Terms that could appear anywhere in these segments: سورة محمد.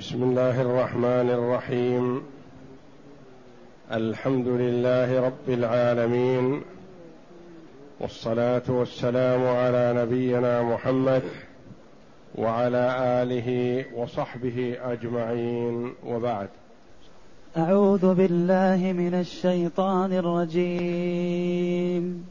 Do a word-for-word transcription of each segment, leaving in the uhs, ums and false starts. بسم الله الرحمن الرحيم. الحمد لله رب العالمين، والصلاة والسلام على نبينا محمد وعلى آله وصحبه أجمعين، وبعد. أعوذ بالله من الشيطان الرجيم.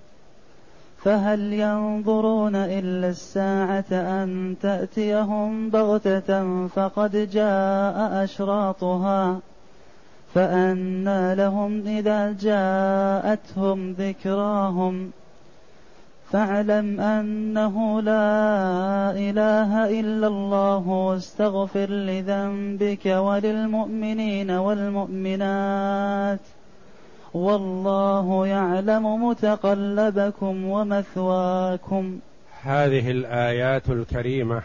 فهل ينظرون إلا الساعة أن تأتيهم بغتة فقد جاء أشراطها فأنى لهم إذا جاءتهم ذكراهم فاعلم أنه لا إله إلا الله واستغفر لذنبك وللمؤمنين والمؤمنات والله يعلم متقلبكم ومثواكم. هذه الآيات الكريمة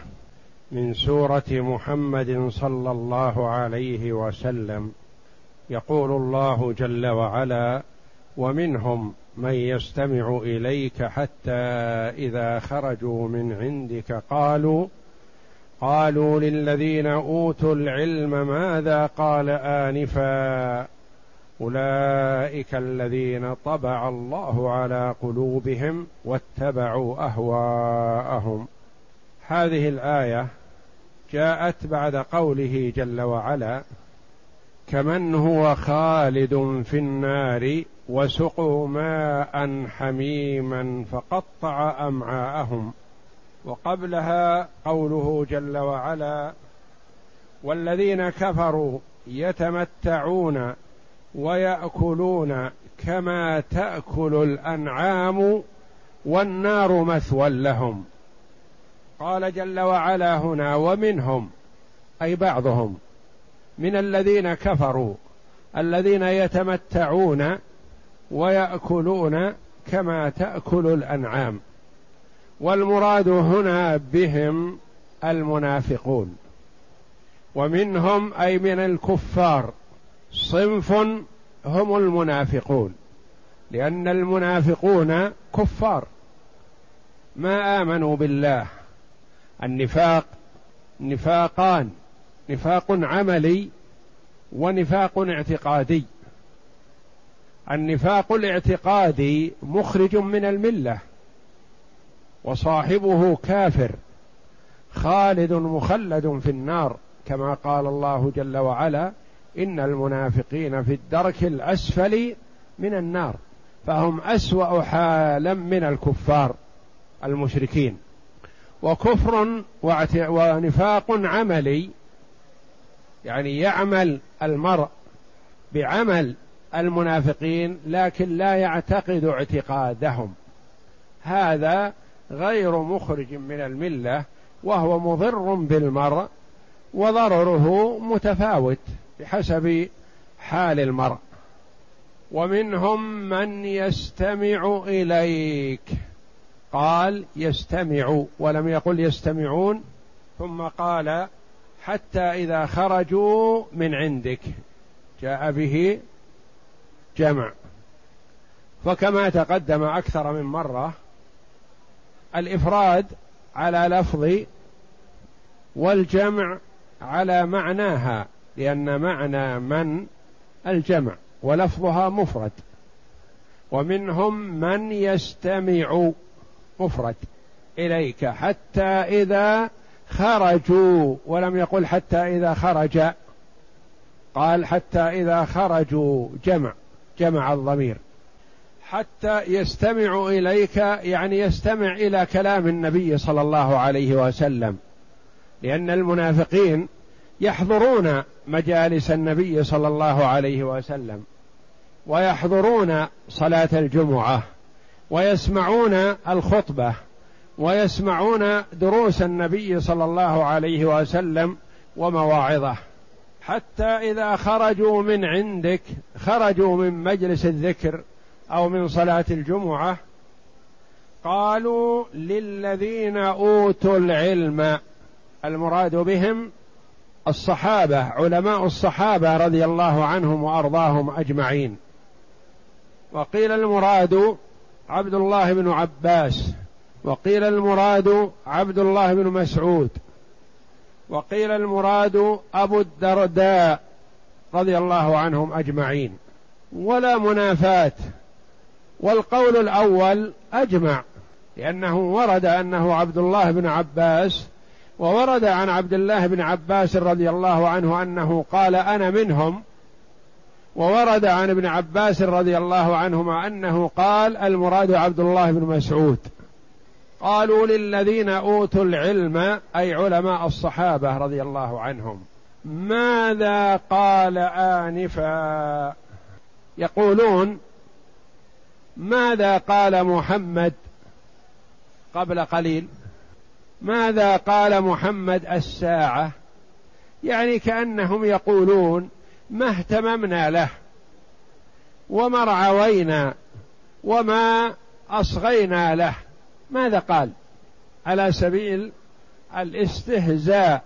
من سورة محمد صلى الله عليه وسلم. يقول الله جل وعلا: ومنهم من يستمع إليك حتى إذا خرجوا من عندك قالوا قالوا للذين أوتوا العلم ماذا قال آنفا أولئك الذين طبع الله على قلوبهم واتبعوا أهواءهم. هذه الآية جاءت بعد قوله جل وعلا: كمن هو خالد في النار وسقوا ماء حميما فقطع أمعاءهم، وقبلها قوله جل وعلا: والذين كفروا يتمتعون ويأكلون كما تأكل الأنعام والنار مثوى لهم. قال جل وعلا هنا: ومنهم، أي بعضهم من الذين كفروا الذين يتمتعون ويأكلون كما تأكل الأنعام، والمراد هنا بهم المنافقون. ومنهم أي من الكفار صنف هم المنافقون، لأن المنافقون كفار ما آمنوا بالله. النفاق نفاقان: نفاق عملي ونفاق اعتقادي. النفاق الاعتقادي مخرج من الملة وصاحبه كافر خالد مخلد في النار، كما قال الله جل وعلا: إن المنافقين في الدرك الأسفل من النار. فهم أسوأ حالا من الكفار المشركين. وكفر ونفاق عملي، يعني يعمل المرء بعمل المنافقين لكن لا يعتقد اعتقادهم، هذا غير مخرج من الملة وهو مضر بالمرء، وضرره متفاوت بحسب حال المرء. ومنهم من يستمع إليك، قال يستمع ولم يقل يستمعون، ثم قال حتى إذا خرجوا من عندك، جاء به جمع. فكما تقدم أكثر من مرة الإفراد على لفظ والجمع على معناها، لأن معنى من الجمع ولفظها مفرد. ومنهم من يستمع مفرد إليك حتى إذا خرجوا، ولم يقل حتى إذا خرج، قال حتى إذا خرجوا جمع جمع الضمير. حتى يستمع إليك يعني يستمع إلى كلام النبي صلى الله عليه وسلم، لأن المنافقين يحضرون مجالس النبي صلى الله عليه وسلم ويحضرون صلاة الجمعة ويسمعون الخطبة ويسمعون دروس النبي صلى الله عليه وسلم ومواعظه. حتى إذا خرجوا من عندك، خرجوا من مجلس الذكر أو من صلاة الجمعة، قالوا للذين أوتوا العلم، المراد بهم الصحابة، علماء الصحابة رضي الله عنهم وأرضاهم أجمعين، وقيل المراد عبد الله بن عباس، وقيل المراد عبد الله بن مسعود، وقيل المراد أبو الدرداء رضي الله عنهم أجمعين، ولا منافاة. والقول الأول أجمع، لأنه ورد أنه عبد الله بن عباس، وورد عن عبد الله بن عباس رضي الله عنه أنه قال أنا منهم، وورد عن ابن عباس رضي الله عنهما أنه قال المراد عبد الله بن مسعود. قالوا للذين أوتوا العلم، أي علماء الصحابة رضي الله عنهم. ماذا قال آنفا؟ يقولون ماذا قال محمد قبل قليل، ماذا قال محمد الساعة، يعني كأنهم يقولون ما اهتممنا له وما رعوينا وما أصغينا له. ماذا قال؟ على سبيل الاستهزاء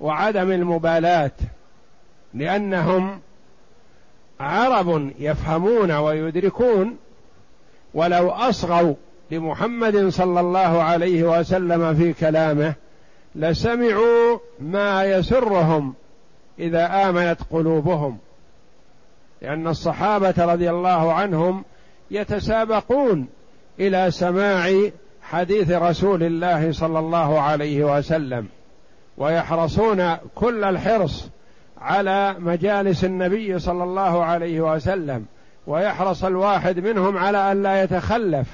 وعدم المبالاة، لأنهم عرب يفهمون ويدركون، ولو أصغوا لمحمد صلى الله عليه وسلم في كلامه لسمعوا ما يسرهم إذا آمنت قلوبهم، لأن الصحابة رضي الله عنهم يتسابقون إلى سماع حديث رسول الله صلى الله عليه وسلم، ويحرصون كل الحرص على مجالس النبي صلى الله عليه وسلم، ويحرص الواحد منهم على أن لا يتخلف.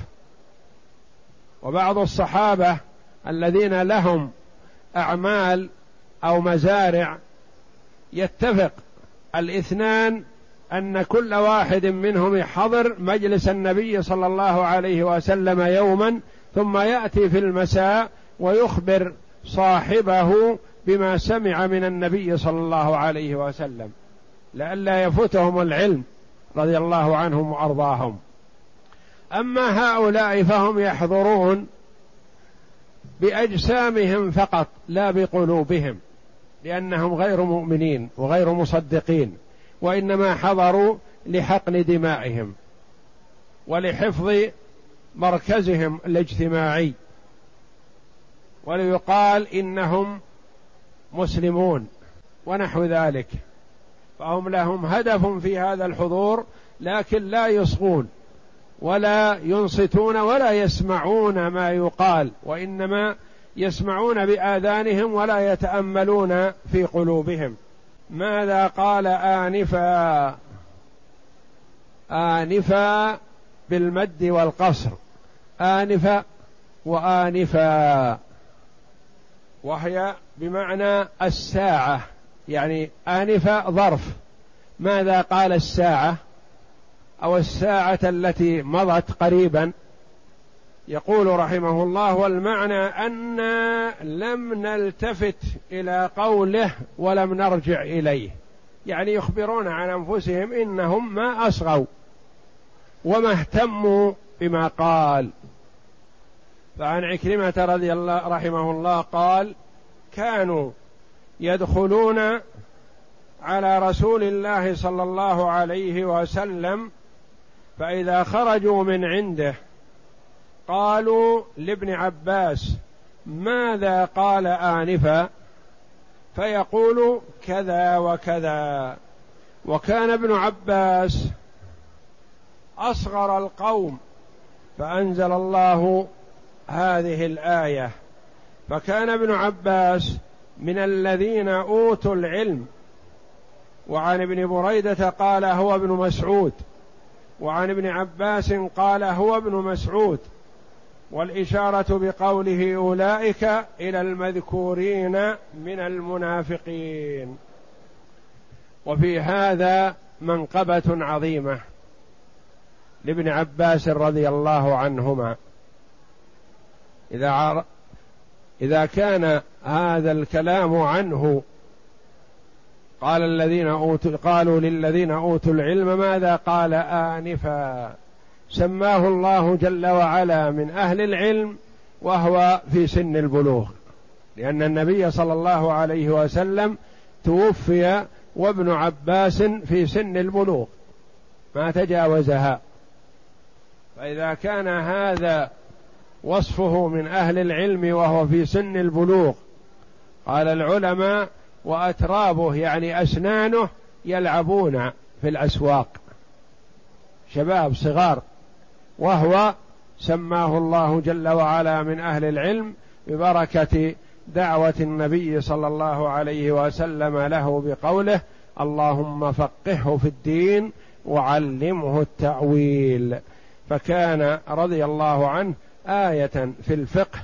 وبعض الصحابة الذين لهم أعمال أو مزارع يتفق الاثنان أن كل واحد منهم يحضر مجلس النبي صلى الله عليه وسلم يوما، ثم يأتي في المساء ويخبر صاحبه بما سمع من النبي صلى الله عليه وسلم، لئلا يفوتهم العلم رضي الله عنهم وأرضاهم. أما هؤلاء فهم يحضرون بأجسامهم فقط لا بقلوبهم، لأنهم غير مؤمنين وغير مصدقين، وإنما حضروا لحقن دمائهم ولحفظ مركزهم الاجتماعي، وليقال إنهم مسلمون ونحو ذلك، فهم لهم هدف في هذا الحضور، لكن لا يصغون ولا ينصتون ولا يسمعون ما يقال، وإنما يسمعون بآذانهم ولا يتأملون في قلوبهم. ماذا قال آنفا؟ آنفا بالمد والقصر، آنفا وآنفا، وهي بمعنى الساعة، يعني آنفا ظرف. ماذا قال الساعة أو الساعة التي مضت قريبا؟ يقول رحمه الله: والمعنى أن لم نلتفت إلى قوله ولم نرجع إليه، يعني يخبرون عن أنفسهم إنهم ما أصغوا وما اهتموا بما قال. فعن عكرمة رضي الله رحمه الله قال: كانوا يدخلون على رسول الله صلى الله عليه وسلم، فإذا خرجوا من عنده قالوا لابن عباس ماذا قال آنفا، فيقول كذا وكذا. وكان ابن عباس أصغر القوم، فأنزل الله هذه الآية، فكان ابن عباس من الذين أوتوا العلم. وعن ابن بريدة قال هو ابن مسعود، وعن ابن عباس قال هو ابن مسعود، والإشارة بقوله أولئك إلى المذكورين من المنافقين. وفي هذا منقبة عظيمة لابن عباس رضي الله عنهما، إذا عر... إذا كان هذا الكلام عنه قال الذين أوتوا قالوا للذين أوتوا العلم ماذا قال آنفا. سماه الله جل وعلا من أهل العلم وهو في سن البلوغ، لأن النبي صلى الله عليه وسلم توفي وابن عباس في سن البلوغ ما تجاوزها، فإذا كان هذا وصفه من أهل العلم وهو في سن البلوغ، قال العلماء وأترابه يعني أسنانه يلعبون في الأسواق، شباب صغار، وهو سماه الله جل وعلا من أهل العلم ببركة دعوة النبي صلى الله عليه وسلم له بقوله اللهم فقهه في الدين وعلمه التأويل، فكان رضي الله عنه آية في الفقه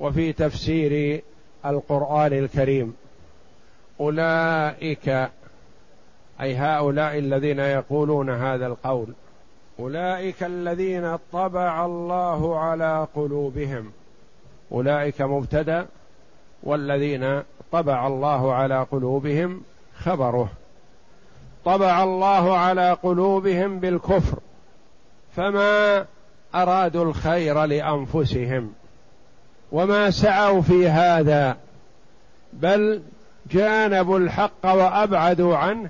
وفي تفسير القرآن الكريم. أولئك أي هؤلاء الذين يقولون هذا القول أولئك الذين طبع الله على قلوبهم، أولئك مبتدأ والذين طبع الله على قلوبهم خبره، طبع الله على قلوبهم بالكفر فما أرادوا الخير لأنفسهم وما سعوا في هذا، بل جانبوا الحق وأبعدوا عنه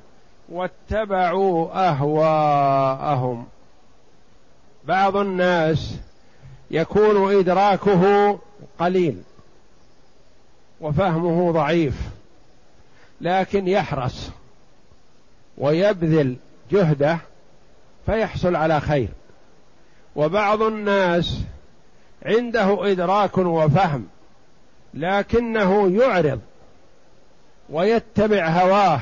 واتبعوا أهواءهم. بعض الناس يكون إدراكه قليل وفهمه ضعيف، لكن يحرص ويبذل جهده فيحصل على خير، وبعض الناس عنده إدراك وفهم لكنه يعرض ويتبع هواه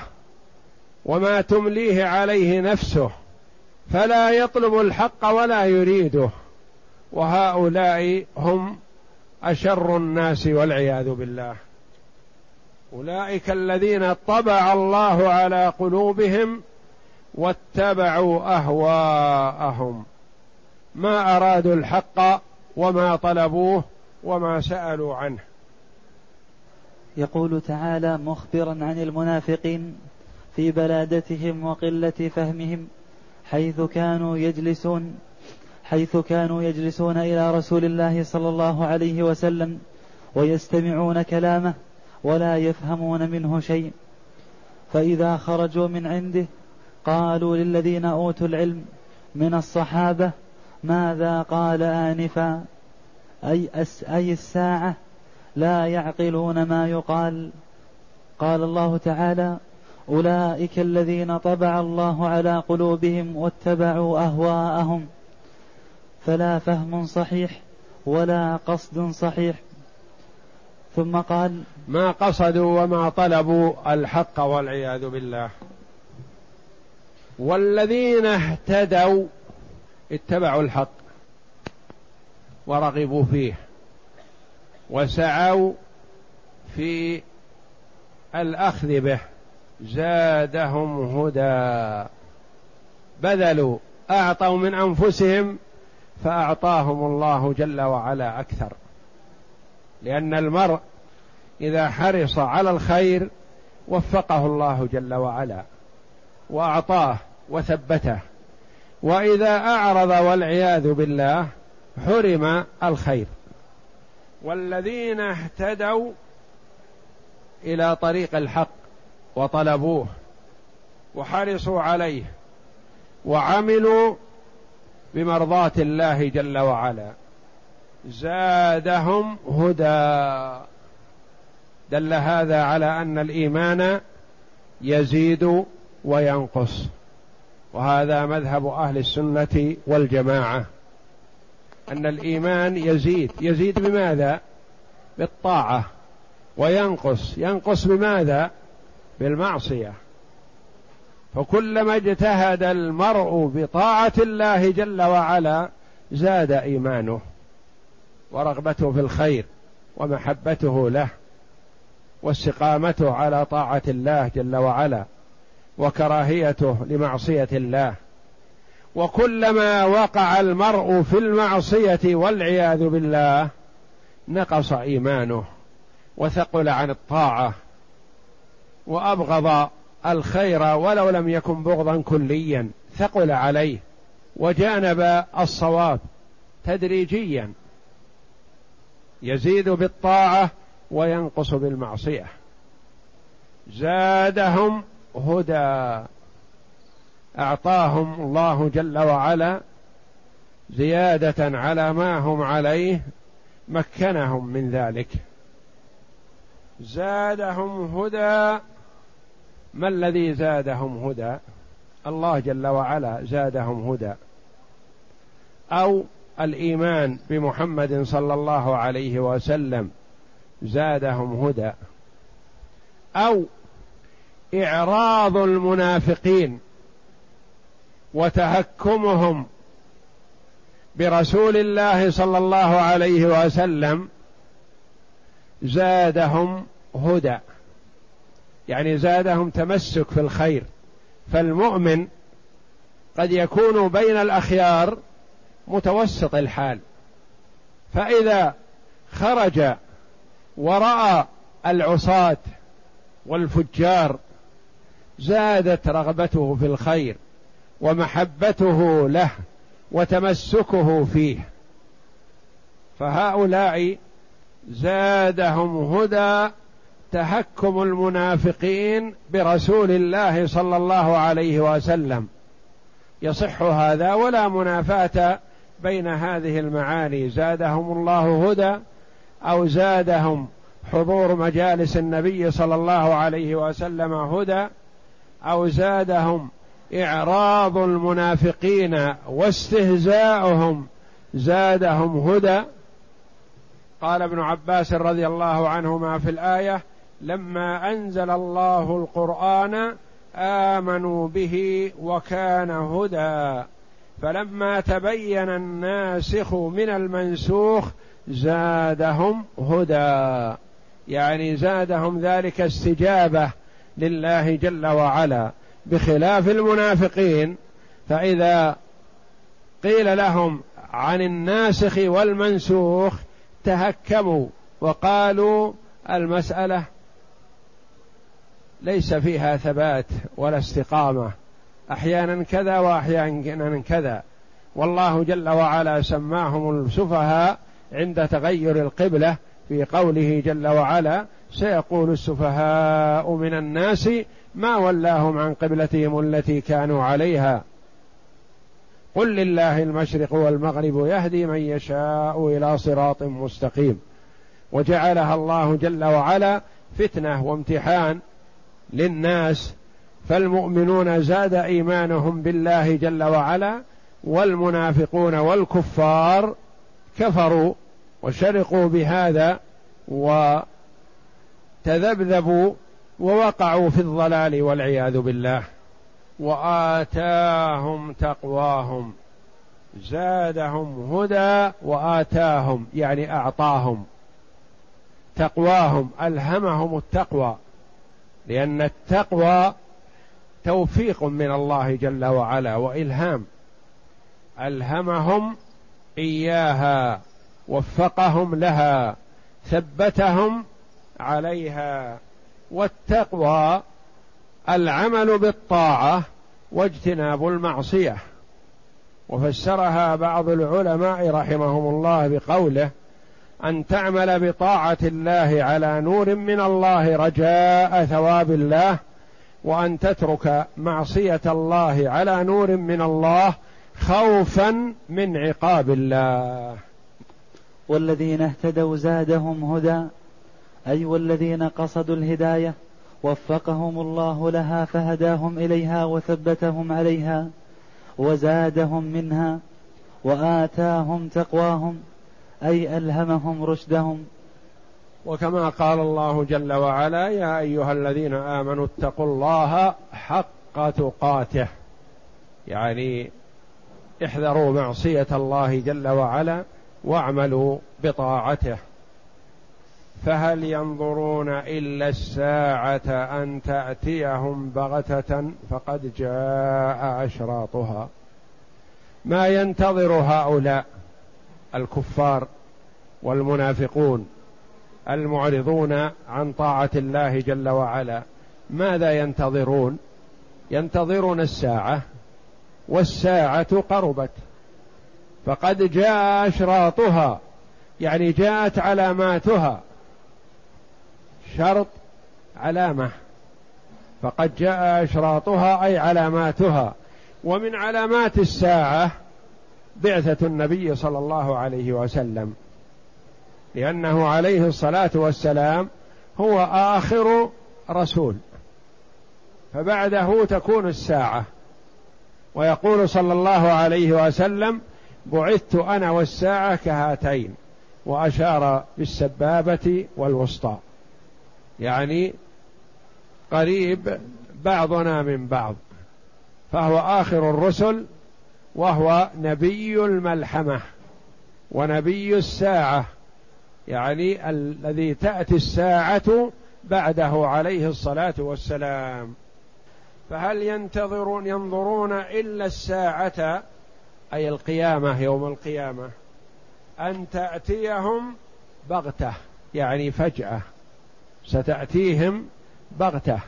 وما تمليه عليه نفسه، فلا يطلب الحق ولا يريده، وهؤلاء هم أشر الناس والعياذ بالله. أولئك الذين طبع الله على قلوبهم واتبعوا أهواءهم، ما أرادوا الحق وما طلبوه وما سألوا عنه. يقول تعالى مخبرا عن المنافقين في بلادتهم وقلة فهمهم حيث كانوا يجلسون حيث كانوا يجلسون إلى رسول الله صلى الله عليه وسلم ويستمعون كلامه ولا يفهمون منه شيء، فإذا خرجوا من عنده قالوا للذين أوتوا العلم من الصحابة ماذا قال آنفا، أي, أي الساعة لا يعقلون ما يقال. قال الله تعالى أولئك الذين طبع الله على قلوبهم واتبعوا أهواءهم، فلا فهم صحيح ولا قصد صحيح. ثم قال ما قصدوا وما طلبوا الحق والعياذ بالله. والذين اهتدوا اتبعوا الحق ورغبوا فيه وسعوا في الأخذ به، زادهم هدى، بذلوا أعطوا من أنفسهم فأعطاهم الله جل وعلا أكثر، لأن المرء إذا حرص على الخير وفقه الله جل وعلا وأعطاه وثبته، وإذا أعرض والعياذ بالله حرم الخير. والذين اهتدوا إلى طريق الحق وطلبوه وحرصوا عليه وعملوا بمرضاة الله جل وعلا زادهم هدى. دل هذا على أن الإيمان يزيد وينقص، وهذا مذهب أهل السنة والجماعة، أن الإيمان يزيد يزيد بماذا؟ بالطاعة، وينقص ينقص بماذا؟ بالمعصية. فكلما اجتهد المرء بطاعة الله جل وعلا زاد إيمانه ورغبته في الخير ومحبته له واستقامته على طاعة الله جل وعلا وكراهيته لمعصية الله، وكلما وقع المرء في المعصية والعياذ بالله نقص إيمانه وثقل عن الطاعة وأبغض الخير ولو لم يكن بغضا كليا، ثقل عليه وجانب الصواب تدريجيا، يزيد بالطاعة وينقص بالمعصية. زادهم هدى، أعطاهم الله جل وعلا زيادة على ما هم عليه، مكنهم من ذلك. زادهم هدى، ما الذي زادهم هدى؟ الله جل وعلا زادهم هدى، أو الإيمان بمحمد صلى الله عليه وسلم زادهم هدى، أو إعراض المنافقين وتهكمهم برسول الله صلى الله عليه وسلم زادهم هدى، يعني زادهم تمسك في الخير. فالمؤمن قد يكون بين الأخيار متوسط الحال، فإذا خرج ورأى العصاة والفجار زادت رغبته في الخير ومحبته له وتمسكه فيه، فهؤلاء زادهم هدى. تهكم المنافقين برسول الله صلى الله عليه وسلم يصح هذا، ولا منافاة بين هذه المعاني، زادهم الله هدى أو زادهم حضور مجالس النبي صلى الله عليه وسلم هدى، أو زادهم إعراض المنافقين واستهزاؤهم زادهم هدى. قال ابن عباس رضي الله عنهما في الآية: لما أنزل الله القرآن آمنوا به وكان هدى، فلما تبين الناسخ من المنسوخ زادهم هدى، يعني زادهم ذلك استجابة لله جل وعلا، بخلاف المنافقين فإذا قيل لهم عن الناسخ والمنسوخ تهكموا وقالوا المسألة ليس فيها ثبات ولا استقامة، أحيانا كذا وأحيانا كذا. والله جل وعلا سماهم السفهاء عند تغير القبلة في قوله جل وعلا: سيقول السفهاء من الناس ما ولاهم عن قبلتهم التي كانوا عليها قل لله المشرق والمغرب يهدي من يشاء إلى صراط مستقيم. وجعلها الله جل وعلا فتنة وامتحان للناس، فالمؤمنون زاد إيمانهم بالله جل وعلا، والمنافقون والكفار كفروا وشرقوا بهذا وتذبذبوا ووقعوا في الضلال والعياذ بالله. وآتاهم تقواهم، زادهم هدى وآتاهم، يعني أعطاهم تقواهم، ألهمهم التقوى، لأن التقوى توفيق من الله جل وعلا وإلهام، ألهمهم إياها، وفقهم لها، ثبتهم عليها. والتقوى العمل بالطاعة واجتناب المعصية، وفسرها بعض العلماء رحمهم الله بقوله: أن تعمل بطاعة الله على نور من الله رجاء ثواب الله، وأن تترك معصية الله على نور من الله خوفا من عقاب الله. والذين اهتدوا زادهم هدى، أي والذين قصدوا الهداية وفقهم الله لها فهداهم إليها وثبتهم عليها وزادهم منها. وآتاهم تقواهم، أي ألهمهم رشدهم. وكما قال الله جل وعلا: يا أيها الذين آمنوا اتقوا الله حق تقاته، يعني احذروا معصية الله جل وعلا واعملوا بطاعته. فهل ينظرون إلا الساعة أن تأتيهم بغتة فقد جاء أشراطها. ما ينتظر هؤلاء الكفار والمنافقون المعرضون عن طاعة الله جل وعلا ماذا ينتظرون؟ ينتظرون الساعة، والساعة قربت، فقد جاء أشراطها، يعني جاءت علاماتها. شرط علامة، فقد جاء أشراطها أي علاماتها. ومن علامات الساعة بعثة النبي صلى الله عليه وسلم، لأنه عليه الصلاة والسلام هو آخر رسول، فبعده تكون الساعة. ويقول صلى الله عليه وسلم: بعثت أنا والساعة كهاتين، وأشار بالسبابة والوسطى، يعني قريب بعضنا من بعض. فهو آخر الرسل، وهو نبي الملحمة ونبي الساعة، يعني الذي تأتي الساعة بعده عليه الصلاة والسلام. فهل ينتظرون ينظرون إلا الساعة، أي القيامة يوم القيامة، أن تأتيهم بغتة، يعني فجأة، ستأتيهم بغتة.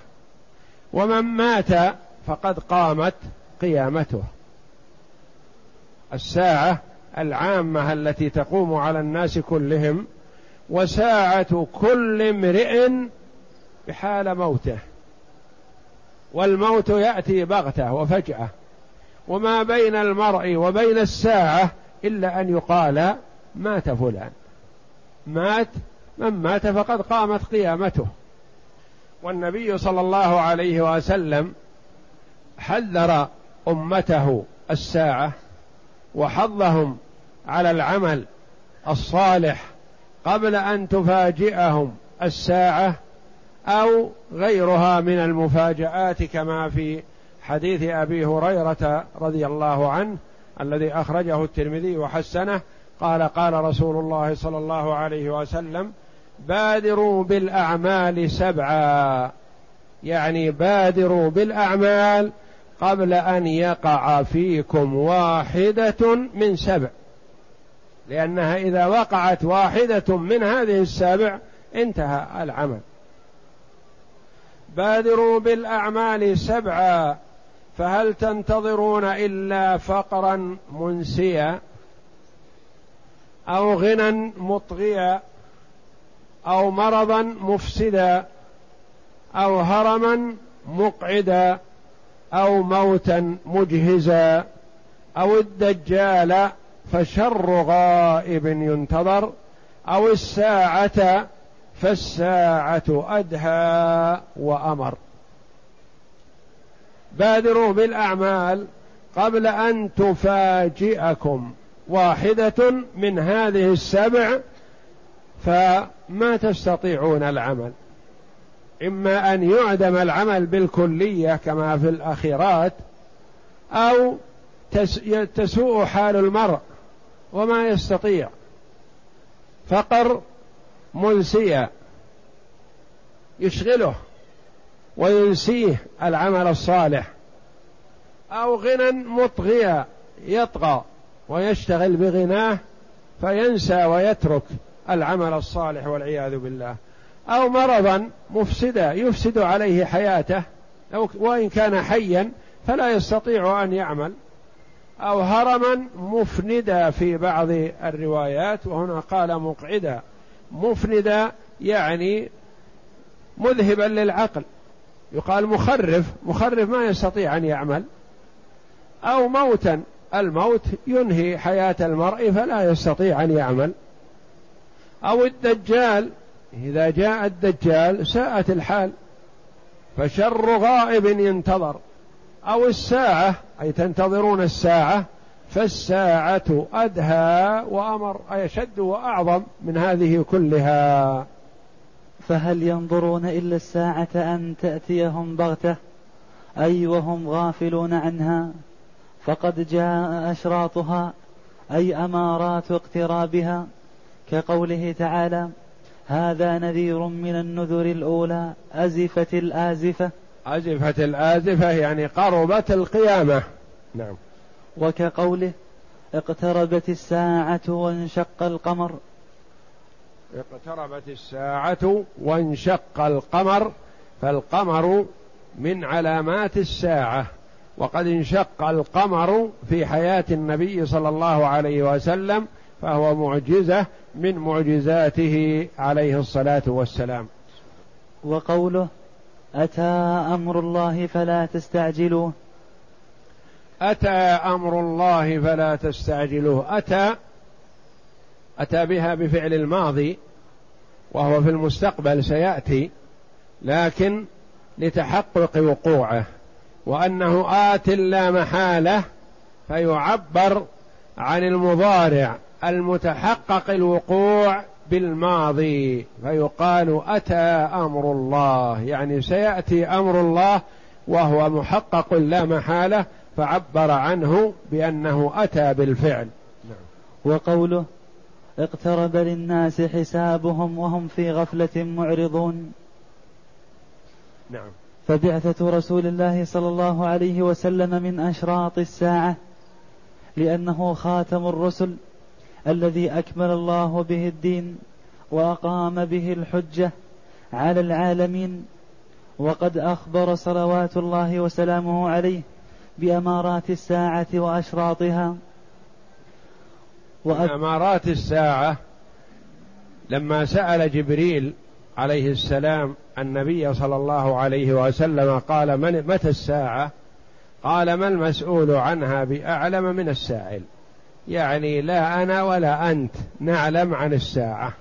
ومن مات فقد قامت قيامته. الساعة العامة التي تقوم على الناس كلهم، وساعة كل امرئ بحال موته، والموت يأتي بغتة وفجأة. وما بين المرء وبين الساعة إلا أن يقال مات فلان، مات من مات فقد قامت قيامته. والنبي صلى الله عليه وسلم حذر أمته الساعة، وحضهم على العمل الصالح قبل أن تفاجئهم الساعة أو غيرها من المفاجآت، كما في حديث أبي هريرة رضي الله عنه الذي أخرجه الترمذي وحسنه، قال: قال رسول الله صلى الله عليه وسلم: بادروا بالأعمال سبعا، يعني بادروا بالأعمال قبل أن يقع فيكم واحدة من سبع، لأنها إذا وقعت واحدة من هذه السبع انتهى العمل. بادروا بالأعمال سبعا، فهل تنتظرون إلا فقرا منسيا، أو غنى مطغيا، أو مرضا مفسدا، أو هرما مقعدا، أو موتا مجهزا، أو الدجال فشر غائب ينتظر، أو الساعة فالساعة أدهى وأمر. بادروا بالأعمال قبل أن تفاجئكم واحدة من هذه السبع، فما تستطيعون العمل، إما أن يعدم العمل بالكلية كما في الأخيرات، أو تسوء حال المرء وما يستطيع، فقر منسية يشغله وينسيه العمل الصالح، أو غنى مطغية يطغى ويشتغل بغناه فينسى ويترك العمل الصالح والعياذ بالله، أو مرضا مفسدا يفسد عليه حياته وإن كان حيا فلا يستطيع أن يعمل، أو هرما مفندا في بعض الروايات، وهنا قال مقعدا. مفندا يعني مذهبا للعقل، يقال مخرف، مخرف ما يستطيع أن يعمل، أو موتا، الموت ينهي حياة المرء فلا يستطيع أن يعمل، أو الدجال، إذا جاء الدجال ساءت الحال، فشر غائب ينتظر، أو الساعة، أي تنتظرون الساعة فالساعة أدهى وأمر، أي شد وأعظم من هذه كلها. فهل ينظرون إلا الساعة أن تأتيهم بغتة، أي وهم غافلون عنها، فقد جاء أشراطها، أي أمارات اقترابها، كقوله تعالى: هذا نذير من النذر الأولى أزفت الآزفة، أزفت الآزفة يعني قربت القيامة. نعم. وكقوله: اقتربت الساعة وانشق القمر، اقتربت الساعة وانشق القمر، فالقمر من علامات الساعة، وقد انشق القمر في حياة النبي صلى الله عليه وسلم، فهو معجزة من معجزاته عليه الصلاة والسلام. وقوله أتى أمر الله فلا تستعجلوه، أتى أمر الله فلا تستعجلوه، أتى أتى بها بفعل الماضي وهو في المستقبل سيأتي، لكن لتحقق وقوعه، وأنه آت لا محالة، فيعبر عن المضارع المتحقق الوقوع بالماضي، فيقال أتى أمر الله، يعني سيأتي أمر الله وهو محقق لا محالة، فعبر عنه بأنه أتى بالفعل. نعم. وقوله اقترب للناس حسابهم وهم في غفلة معرضون. نعم. فبعثة رسول الله صلى الله عليه وسلم من أشراط الساعة، لأنه خاتم الرسل الذي أكمل الله به الدين وأقام به الحجة على العالمين، وقد أخبر صلوات الله وسلامه عليه بأمارات الساعة وأشراطها. وأمارات الساعة لما سأل جبريل عليه السلام النبي صلى الله عليه وسلم قال من متى الساعة؟ قال ما المسؤول عنها بأعلم من السائل، يعني لا أنا ولا أنت نعلم عن الساعة،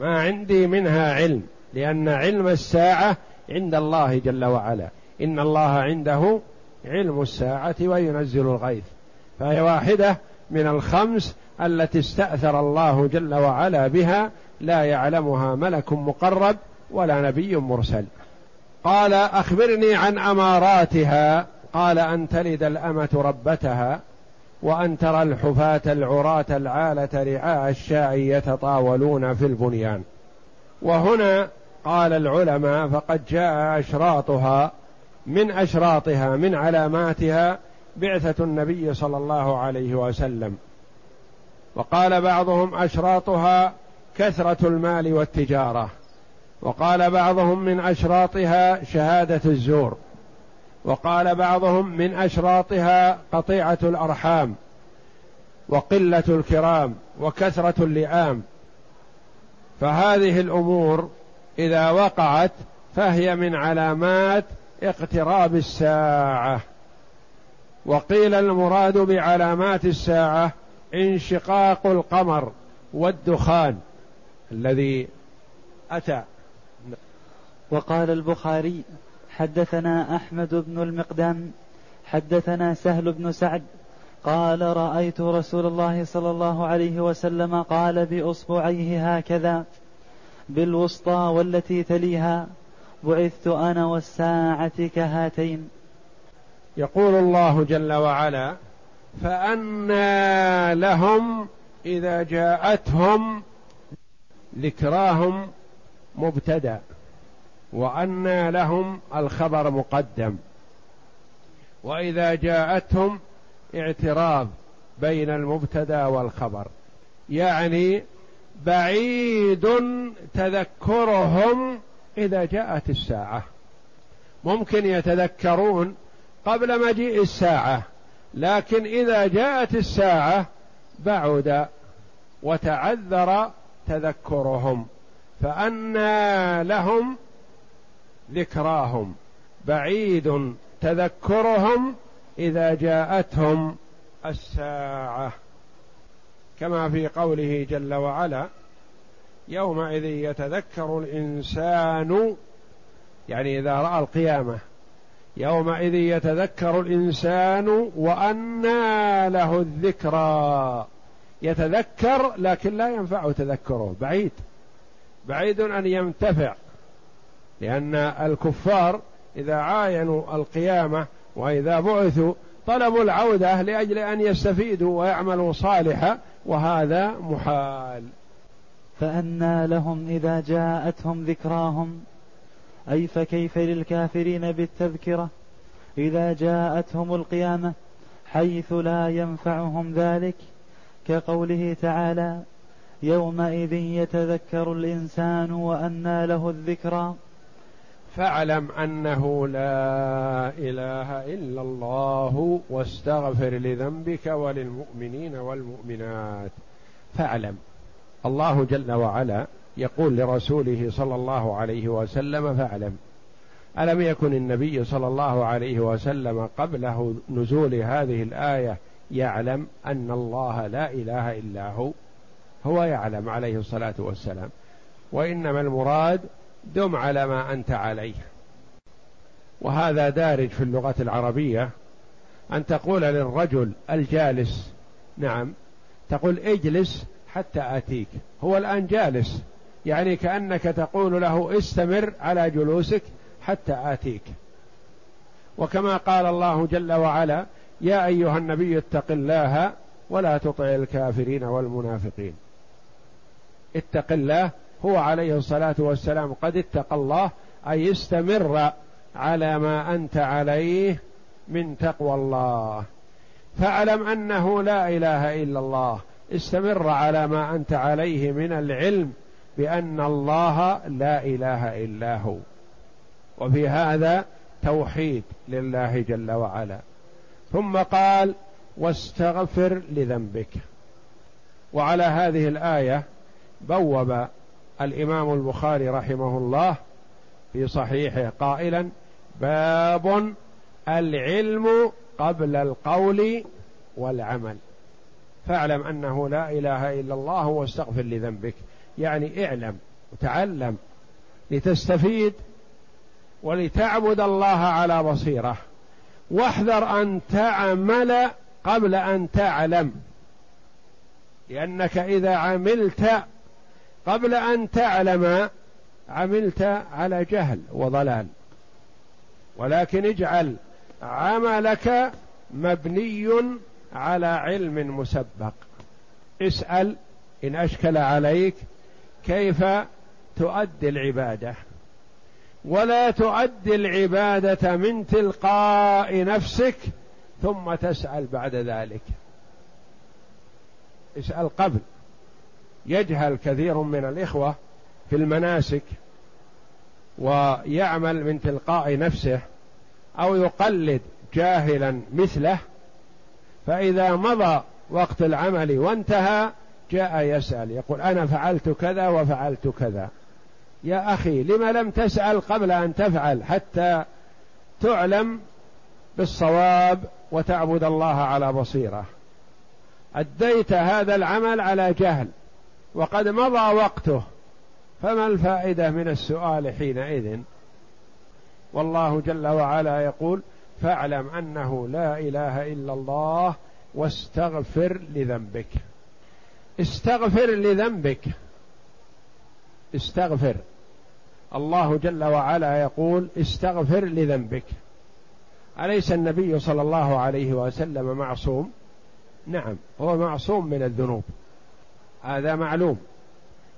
ما عندي منها علم، لأن علم الساعة عند الله جل وعلا، إن الله عنده علم الساعة وينزل الغيث، فهي واحدة من الخمس التي استأثر الله جل وعلا بها، لا يعلمها ملك مقرب ولا نبي مرسل. قال أخبرني عن أماراتها، قال أن تلد الأمة ربتها، وأن ترى الحفاة العراة العالة رعاء الشاء يتطاولون في البنيان. وهنا قال العلماء فقد جاء أشراطها، من أشراطها من علاماتها بعثة النبي صلى الله عليه وسلم. وقال بعضهم أشراطها كثرة المال والتجارة، وقال بعضهم من أشراطها شهادة الزور، وقال بعضهم من أشراطها قطيعة الأرحام وقلة الكرام وكثرة اللئام. فهذه الأمور إذا وقعت فهي من علامات اقتراب الساعة. وقيل المراد بعلامات الساعة انشقاق القمر والدخان الذي أتى. وقال البخاري حدثنا أحمد بن المقدام حدثنا سهل بن سعد قال رأيت رسول الله صلى الله عليه وسلم قال بأصبعيه هكذا بالوسطى والتي تليها بعثت أنا والساعة كهاتين. يقول الله جل وعلا فأنى لهم إذا جاءتهم، ذكراهم مبتدأ وأنى لهم الخبر مقدم، وإذا جاءتهم اعتراض بين المبتدأ والخبر، يعني بعيد تذكرهم إذا جاءت الساعة. ممكن يتذكرون قبل مجيء الساعة، لكن إذا جاءت الساعة بعد وتعذر تذكرهم، فأنى لهم ذكراهم، بعيد تذكرهم إذا جاءتهم الساعة، كما في قوله جل وعلا يومئذ يتذكر الإنسان، يعني إذا رأى القيامة، يومئذ يتذكر الإنسان وأنى له الذكرى، يتذكر لكن لا ينفع تذكره، بعيد بعيد أن ينتفع، لأن الكفار إذا عاينوا القيامة وإذا بعثوا طلبوا العودة لأجل أن يستفيدوا ويعملوا صالحا، وهذا محال. فأنى لهم إذا جاءتهم ذكراهم، أي فكيف للكافرين بالتذكرة إذا جاءتهم القيامة حيث لا ينفعهم ذلك، كقوله تعالى يومئذ يتذكر الإنسان وأنى له الذكرى. فاعلم أنه لا إله إلا الله واستغفر لذنبك وللمؤمنين والمؤمنات. فاعلم، الله جل وعلا يقول لرسوله صلى الله عليه وسلم فاعلم. ألم يكن النبي صلى الله عليه وسلم قبله نزول هذه الآية يعلم أن الله لا إله إلا هو؟ هو يعلم عليه الصلاة والسلام، وإنما المراد دم على ما أنت عليه. وهذا دارج في اللغة العربية، أن تقول للرجل الجالس، نعم، تقول اجلس حتى أتيك. هو الآن جالس، يعني كأنك تقول له استمر على جلوسك حتى آتيك. وكما قال الله جل وعلا يا أيها النبي اتق الله ولا تطع الكافرين والمنافقين. اتق الله، هو عليه الصلاة والسلام قد اتقى الله، أي استمر على ما أنت عليه من تقوى الله. فاعلم أنه لا إله إلا الله، استمر على ما أنت عليه من العلم بأن الله لا إله إلا هو، وفي هذا توحيد لله جل وعلا. ثم قال واستغفر لذنبك. وعلى هذه الآية بوّب الإمام البخاري رحمه الله في صحيحه قائلا باب العلم قبل القول والعمل. فاعلم أنه لا إله إلا الله واستغفر لذنبك، يعني اعلم وتعلم لتستفيد ولتعبد الله على بصيرة، واحذر أن تعمل قبل أن تعلم، لأنك إذا عملت قبل أن تعلم عملت على جهل وضلال. ولكن اجعل عملك مبني على علم مسبق، اسأل إن أشكل عليك كيف تؤدي العبادة، ولا تؤدي العبادة من تلقاء نفسك ثم تسأل بعد ذلك، اسأل قبل. يجهل كثير من الإخوة في المناسك ويعمل من تلقاء نفسه أو يقلد جاهلا مثله، فإذا مضى وقت العمل وانتهى جاء يسأل، يقول أنا فعلت كذا وفعلت كذا. يا أخي لما لم تسأل قبل أن تفعل حتى تعلم بالصواب وتعبد الله على بصيرة؟ أديت هذا العمل على جهل وقد مضى وقته، فما الفائدة من السؤال حينئذ؟ والله جل وعلا يقول فاعلم أنه لا إله إلا الله واستغفر لذنبك. استغفر لذنبك، استغفر، الله جل وعلا يقول استغفر لذنبك. أليس النبي صلى الله عليه وسلم معصوم؟ نعم، هو معصوم من الذنوب، هذا معلوم.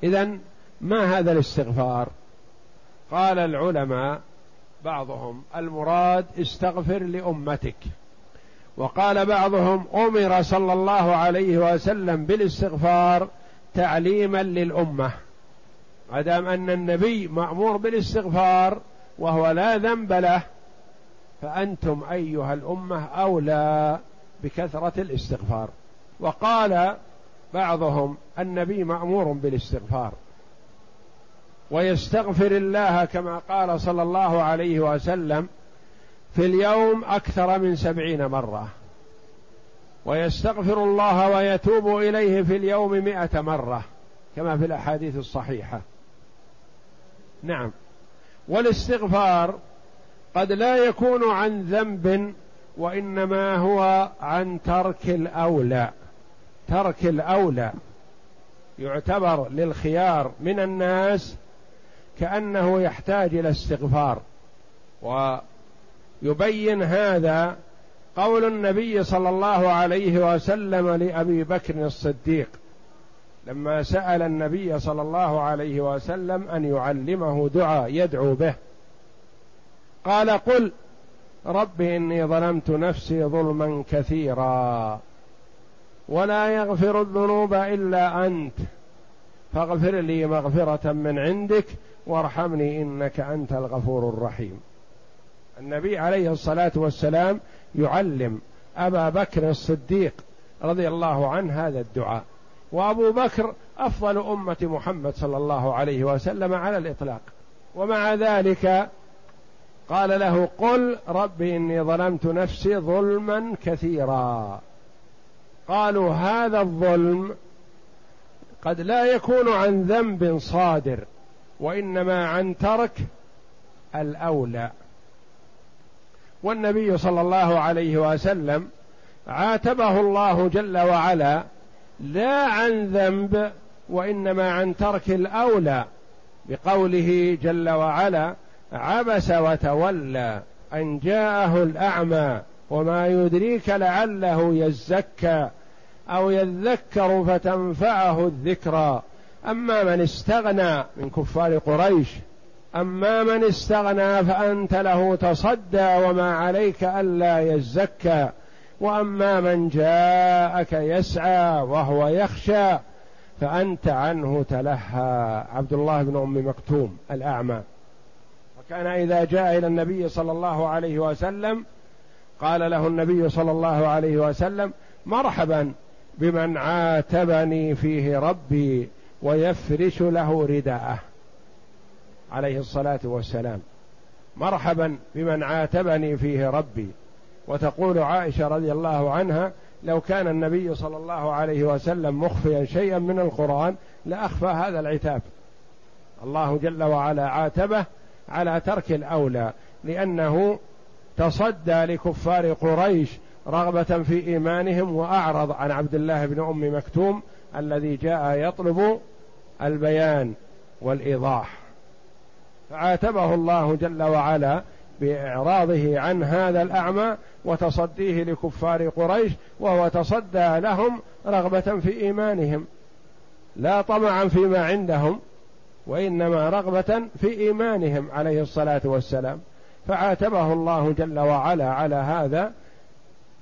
إذن ما هذا الاستغفار؟ قال العلماء بعضهم المراد استغفر لأمتك، وقال بعضهم أمر صلى الله عليه وسلم بالاستغفار تعليما للأمة، ما دام أن النبي مأمور بالاستغفار وهو لا ذنب له، فأنتم أيها الأمة أولى بكثرة الاستغفار. وقال بعضهم النبي مأمور بالاستغفار ويستغفر الله، كما قال صلى الله عليه وسلم في اليوم أكثر من سبعين مرة، ويستغفر الله ويتوب إليه في اليوم مئة مرة، كما في الأحاديث الصحيحة. نعم، والاستغفار قد لا يكون عن ذنب، وإنما هو عن ترك الأولى. ترك الأولى يعتبر للخيار من الناس كأنه يحتاج إلى استغفار. ويبين هذا قول النبي صلى الله عليه وسلم لأبي بكر الصديق لما سأل النبي صلى الله عليه وسلم أن يعلمه دعاء يدعو به، قال قل رب إني ظلمت نفسي ظلما كثيرا ولا يغفر الذنوب إلا أنت فاغفر لي مغفرة من عندك وارحمني إنك أنت الغفور الرحيم. النبي عليه الصلاة والسلام يعلم أبا بكر الصديق رضي الله عنه هذا الدعاء، وأبو بكر أفضل أمة محمد صلى الله عليه وسلم على الإطلاق، ومع ذلك قال له قل رب إني ظلمت نفسي ظلما كثيرا. قالوا هذا الظلم قد لا يكون عن ذنب صادر، وإنما عن ترك الأولى. والنبي صلى الله عليه وسلم عاتبه الله جل وعلا لا عن ذنب، وإنما عن ترك الأولى، بقوله جل وعلا عبس وتولى أن جاءه الأعمى وما يدريك لعله يزكى أو يذكر فتنفعه الذكرى. أما من استغنى من كفار قريش أما من استغنى فأنت له تصدى وما عليك ألا يزكى، وأما من جاءك يسعى وهو يخشى فأنت عنه تلهى. عبد الله بن أم مكتوم الأعمى، وكان إذا جاء إلى النبي صلى الله عليه وسلم قال له النبي صلى الله عليه وسلم مرحبا بمن عاتبني فيه ربي، ويفرش له رداءه عليه الصلاة والسلام، مرحبا بمن عاتبني فيه ربي. وتقول عائشة رضي الله عنها لو كان النبي صلى الله عليه وسلم مخفيا شيئا من القرآن لأخفى هذا العتاب. الله جل وعلا عاتبه على ترك الأولى، لأنه تصدى لكفار قريش رغبة في إيمانهم، وأعرض عن عبد الله بن أم مكتوم الذي جاء يطلب البيان والإيضاح، فعاتبه الله جل وعلا بإعراضه عن هذا الأعمى وتصديه لكفار قريش، وهو تصدى لهم رغبة في إيمانهم، لا طمعا فيما عندهم وإنما رغبة في إيمانهم عليه الصلاة والسلام، فعاتبه الله جل وعلا على هذا،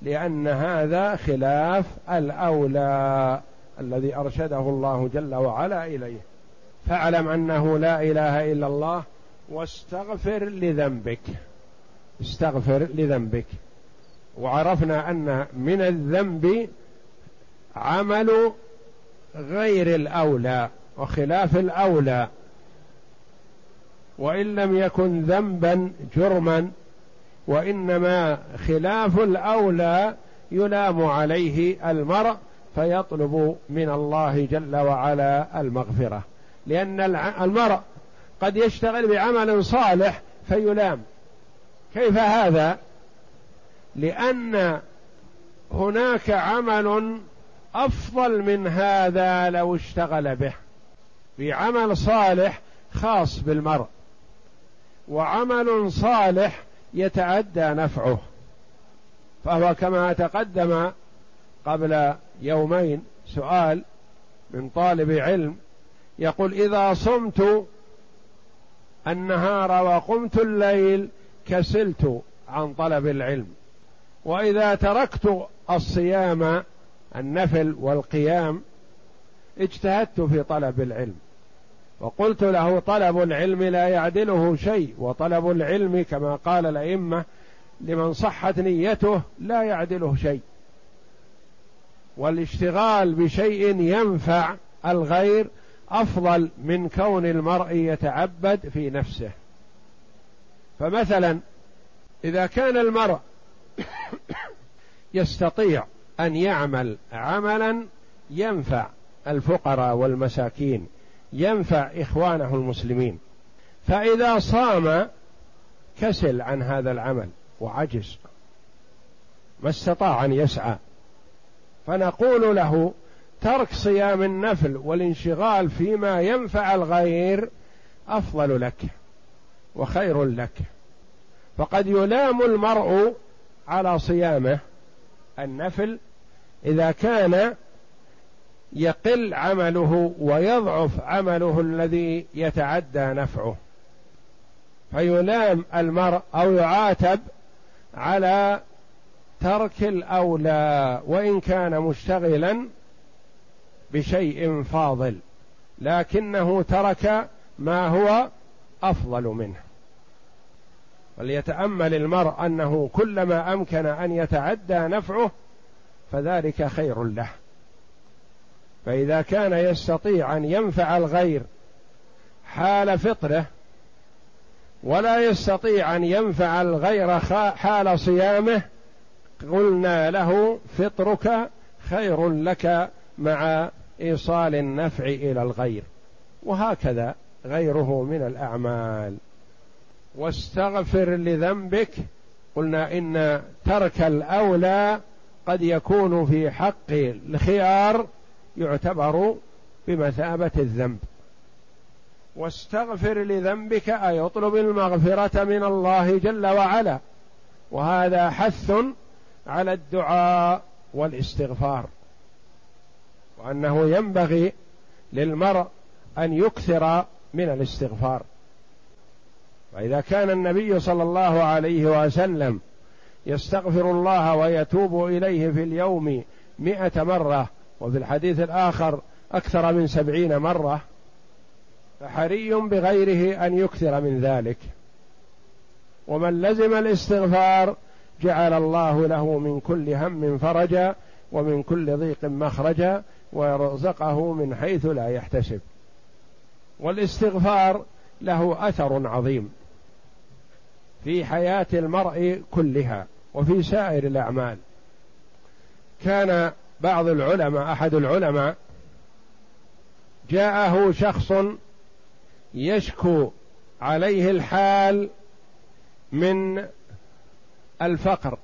لأن هذا خلاف الأولى الذي أرشده الله جل وعلا إليه. فاعلم أنه لا إله إلا الله واستغفر لذنبك، استغفر لذنبك. وعرفنا أن من الذنب عمل غير الأولى وخلاف الأولى، وإن لم يكن ذنبا جرما، وإنما خلاف الأولى يلام عليه المرء فيطلب من الله جل وعلا المغفرة، لأن المرء قد يشتغل بعمل صالح فيلام. كيف هذا؟ لأن هناك عمل أفضل من هذا لو اشتغل به، بعمل صالح خاص بالمرء، وعمل صالح يتعدى نفعه. فهو كما تقدم قبل يومين سؤال من طالب علم يقول إذا صمت النهار وقمت الليل كسلت عن طلب العلم، وإذا تركت الصيام النفل والقيام اجتهدت في طلب العلم، وقلت له طلب العلم لا يعدله شيء، وطلب العلم كما قال الأئمة لمن صحت نيته لا يعدله شيء، والاشتغال بشيء ينفع الغير أفضل من كون المرء يتعبد في نفسه. فمثلا إذا كان المرء يستطيع أن يعمل عملا ينفع الفقراء والمساكين، ينفع إخوانه المسلمين، فإذا صام كسل عن هذا العمل وعجز، ما استطاع أن يسعى، فنقول له ترك صيام النفل والانشغال فيما ينفع الغير أفضل لك وخير لك. فقد يلام المرء على صيامه النفل إذا كان يقل عمله ويضعف عمله الذي يتعدى نفعه، فيلام المرء أو يعاتب على ترك الأولى وإن كان مشتغلا بشيء فاضل، لكنه ترك ما هو أفضل منه. وليتأمل المرء أنه كلما أمكن أن يتعدى نفعه فذلك خير له. فإذا كان يستطيع أن ينفع الغير حال فطره ولا يستطيع أن ينفع الغير حال صيامه قلنا له فطرك خير لك مع إيصال النفع إلى الغير، وهكذا غيره من الأعمال. واستغفر لذنبك قلنا إن ترك الأولى قد يكون في حق الخيار يعتبر بمثابة الذنب. واستغفر لذنبك أي اطلب المغفرة من الله جل وعلا، وهذا حث على الدعاء والاستغفار، وأنه ينبغي للمرء أن يكثر من الاستغفار. فإذا كان النبي صلى الله عليه وسلم يستغفر الله ويتوب إليه في اليوم مئة مرة، وفي الحديث الآخر أكثر من سبعين مرة، فحري بغيره أن يكثر من ذلك. ومن لزم الاستغفار جعل الله له من كل هم فرجا ومن كل ضيق مخرجا ويرزقه من حيث لا يحتسب. والاستغفار له أثر عظيم في حياة المرء كلها وفي سائر الأعمال. كان بعض العلماء أحد العلماء جاءه شخص يشكو عليه الحال من الفقر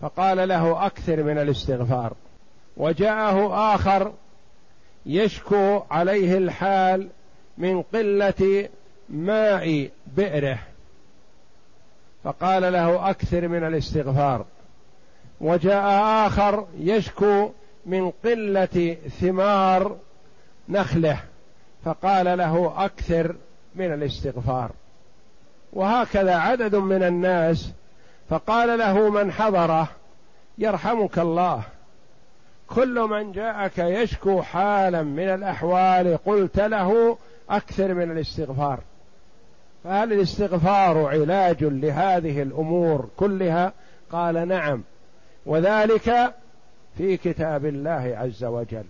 فقال له أكثر من الاستغفار، وجاءه آخر يشكو عليه الحال من قلة ماء بئره فقال له أكثر من الاستغفار، وجاء آخر يشكو من قلة ثمار نخله فقال له أكثر من الاستغفار. وهكذا عدد من الناس. فقال له من حضره يرحمك الله، كل من جاءك يشكو حالا من الأحوال قلت له أكثر من الاستغفار. فهل الاستغفار علاج لهذه الأمور كلها؟ قال نعم، وذلك في كتاب الله عز وجل،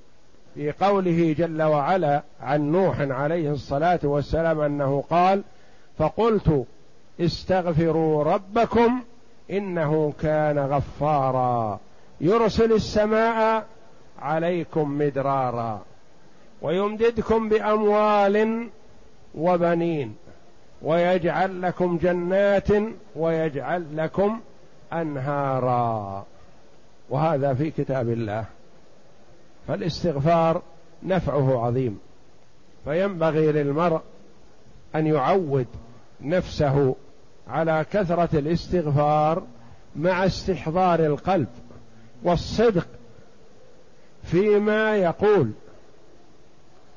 في قوله جل وعلا عن نوح عليه الصلاة والسلام أنه قال فقلت استغفروا ربكم إنه كان غفارا يرسل السماء عليكم مدرارا ويمددكم بأموال وبنين ويجعل لكم جنات ويجعل لكم أنهارا، وهذا في كتاب الله. فالاستغفار نفعه عظيم، فينبغي للمرء أن يعود نفسه على كثرة الاستغفار مع استحضار القلب والصدق فيما يقول،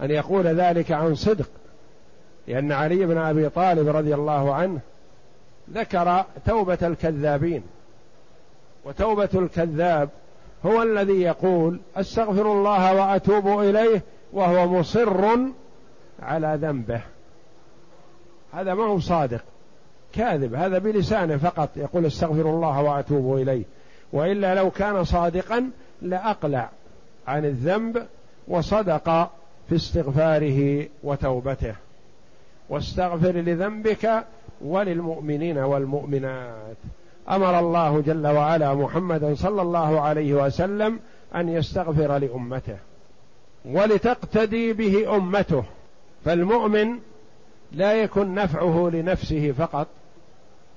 أن يقول ذلك عن صدق، لأن علي بن أبي طالب رضي الله عنه ذكر توبة الكذابين، وتوبة الكذاب هو الذي يقول أستغفر الله وأتوب إليه وهو مصر على ذنبه، هذا ما هو صادق، كاذب، هذا بلسانه فقط يقول استغفر الله وأتوب إليه، وإلا لو كان صادقا لأقلع عن الذنب وصدق في استغفاره وتوبته. واستغفر لذنبك وللمؤمنين والمؤمنات. أمر الله جل وعلا محمدا صلى الله عليه وسلم أن يستغفر لأمته ولتقتدي به أمته، فالمؤمن لا يكن نفعه لنفسه فقط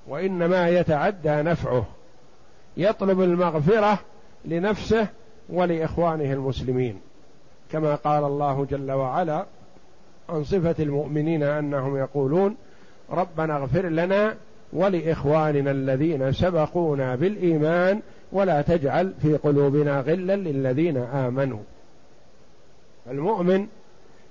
وإنما يتعدى نفعه، يطلب المغفرة لنفسه ولإخوانه المسلمين، كما قال الله جل وعلا عن صفة المؤمنين أنهم يقولون ربنا اغفر لنا ولإخواننا الذين سبقونا بالإيمان ولا تجعل في قلوبنا غلا للذين آمنوا. المؤمن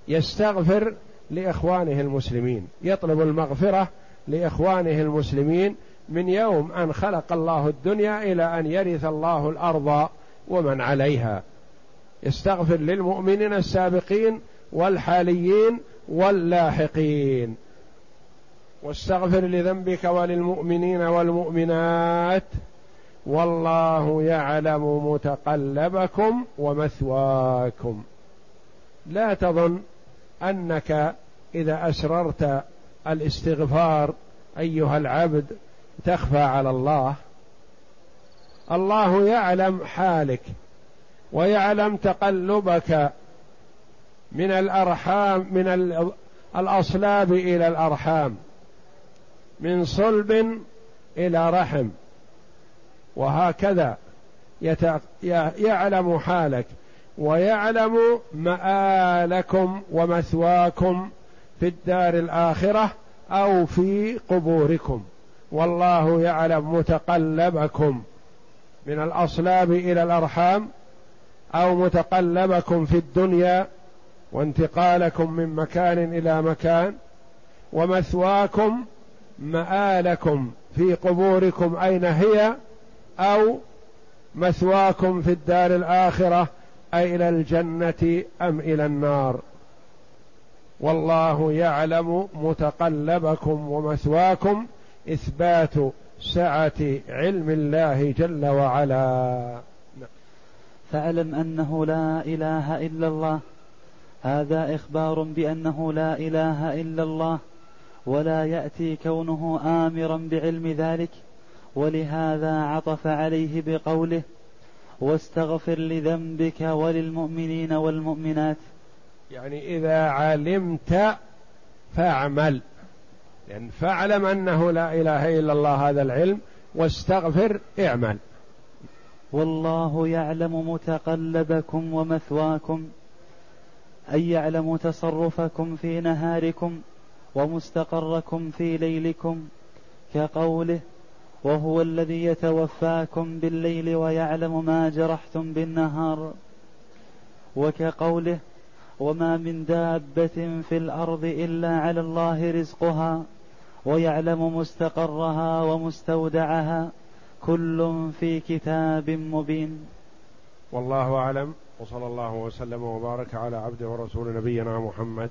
يستغفر لإخوانه المسلمين، يطلب المغفرة لإخوانه المسلمين من يوم أن خلق الله الدنيا إلى أن يرث الله الأرض ومن عليها. يستغفر للمؤمنين السابقين والحاليين واللاحقين. واستغفر لذنبك وللمؤمنين والمؤمنات، والله يعلم متقلبكم ومثواكم. لا تظن أنك إذا أسررت الاستغفار أيها العبد تخفى على الله، الله يعلم حالك ويعلم تقلبك من الأرحام، من الأصلاب إلى الأرحام، من صلب إلى رحم، وهكذا يعلم حالك ويعلم مآلكم ومثواكم في الدار الآخرة أو في قبوركم، والله يعلم متقلبكم من الأصلاب إلى الأرحام، أو متقلبكم في الدنيا وانتقالكم من مكان إلى مكان، ومثواكم مآلكم في قبوركم أين هي، أو مثواكم في الدار الآخرة أي إلى الجنة أم إلى النار، والله يعلم متقلبكم ومثواكم. إثبات سعة علم الله جل وعلا. فاعلم أنه لا إله إلا الله، هذا إخبار بأنه لا إله إلا الله، ولا يأتي كونه آمرا بعلم ذلك، ولهذا عطف عليه بقوله واستغفر لذنبك وللمؤمنين والمؤمنات، يعني إذا علمت فاعمل، لأن فاعلم أنه لا إله إلا الله هذا العلم، واستغفر اعمل. والله يعلم متقلبكم ومثواكم، أي يعلم تصرفكم في نهاركم ومستقركم في ليلكم، كقوله وهو الذي يتوفاكم بالليل ويعلم ما جرحتم بالنهار، وكقوله وما من دابة في الأرض إلا على الله رزقها ويعلم مستقرها ومستودعها كل في كتاب مبين. والله أعلم، وصلى الله وسلم وبارك على عبده ورسول نبينا محمد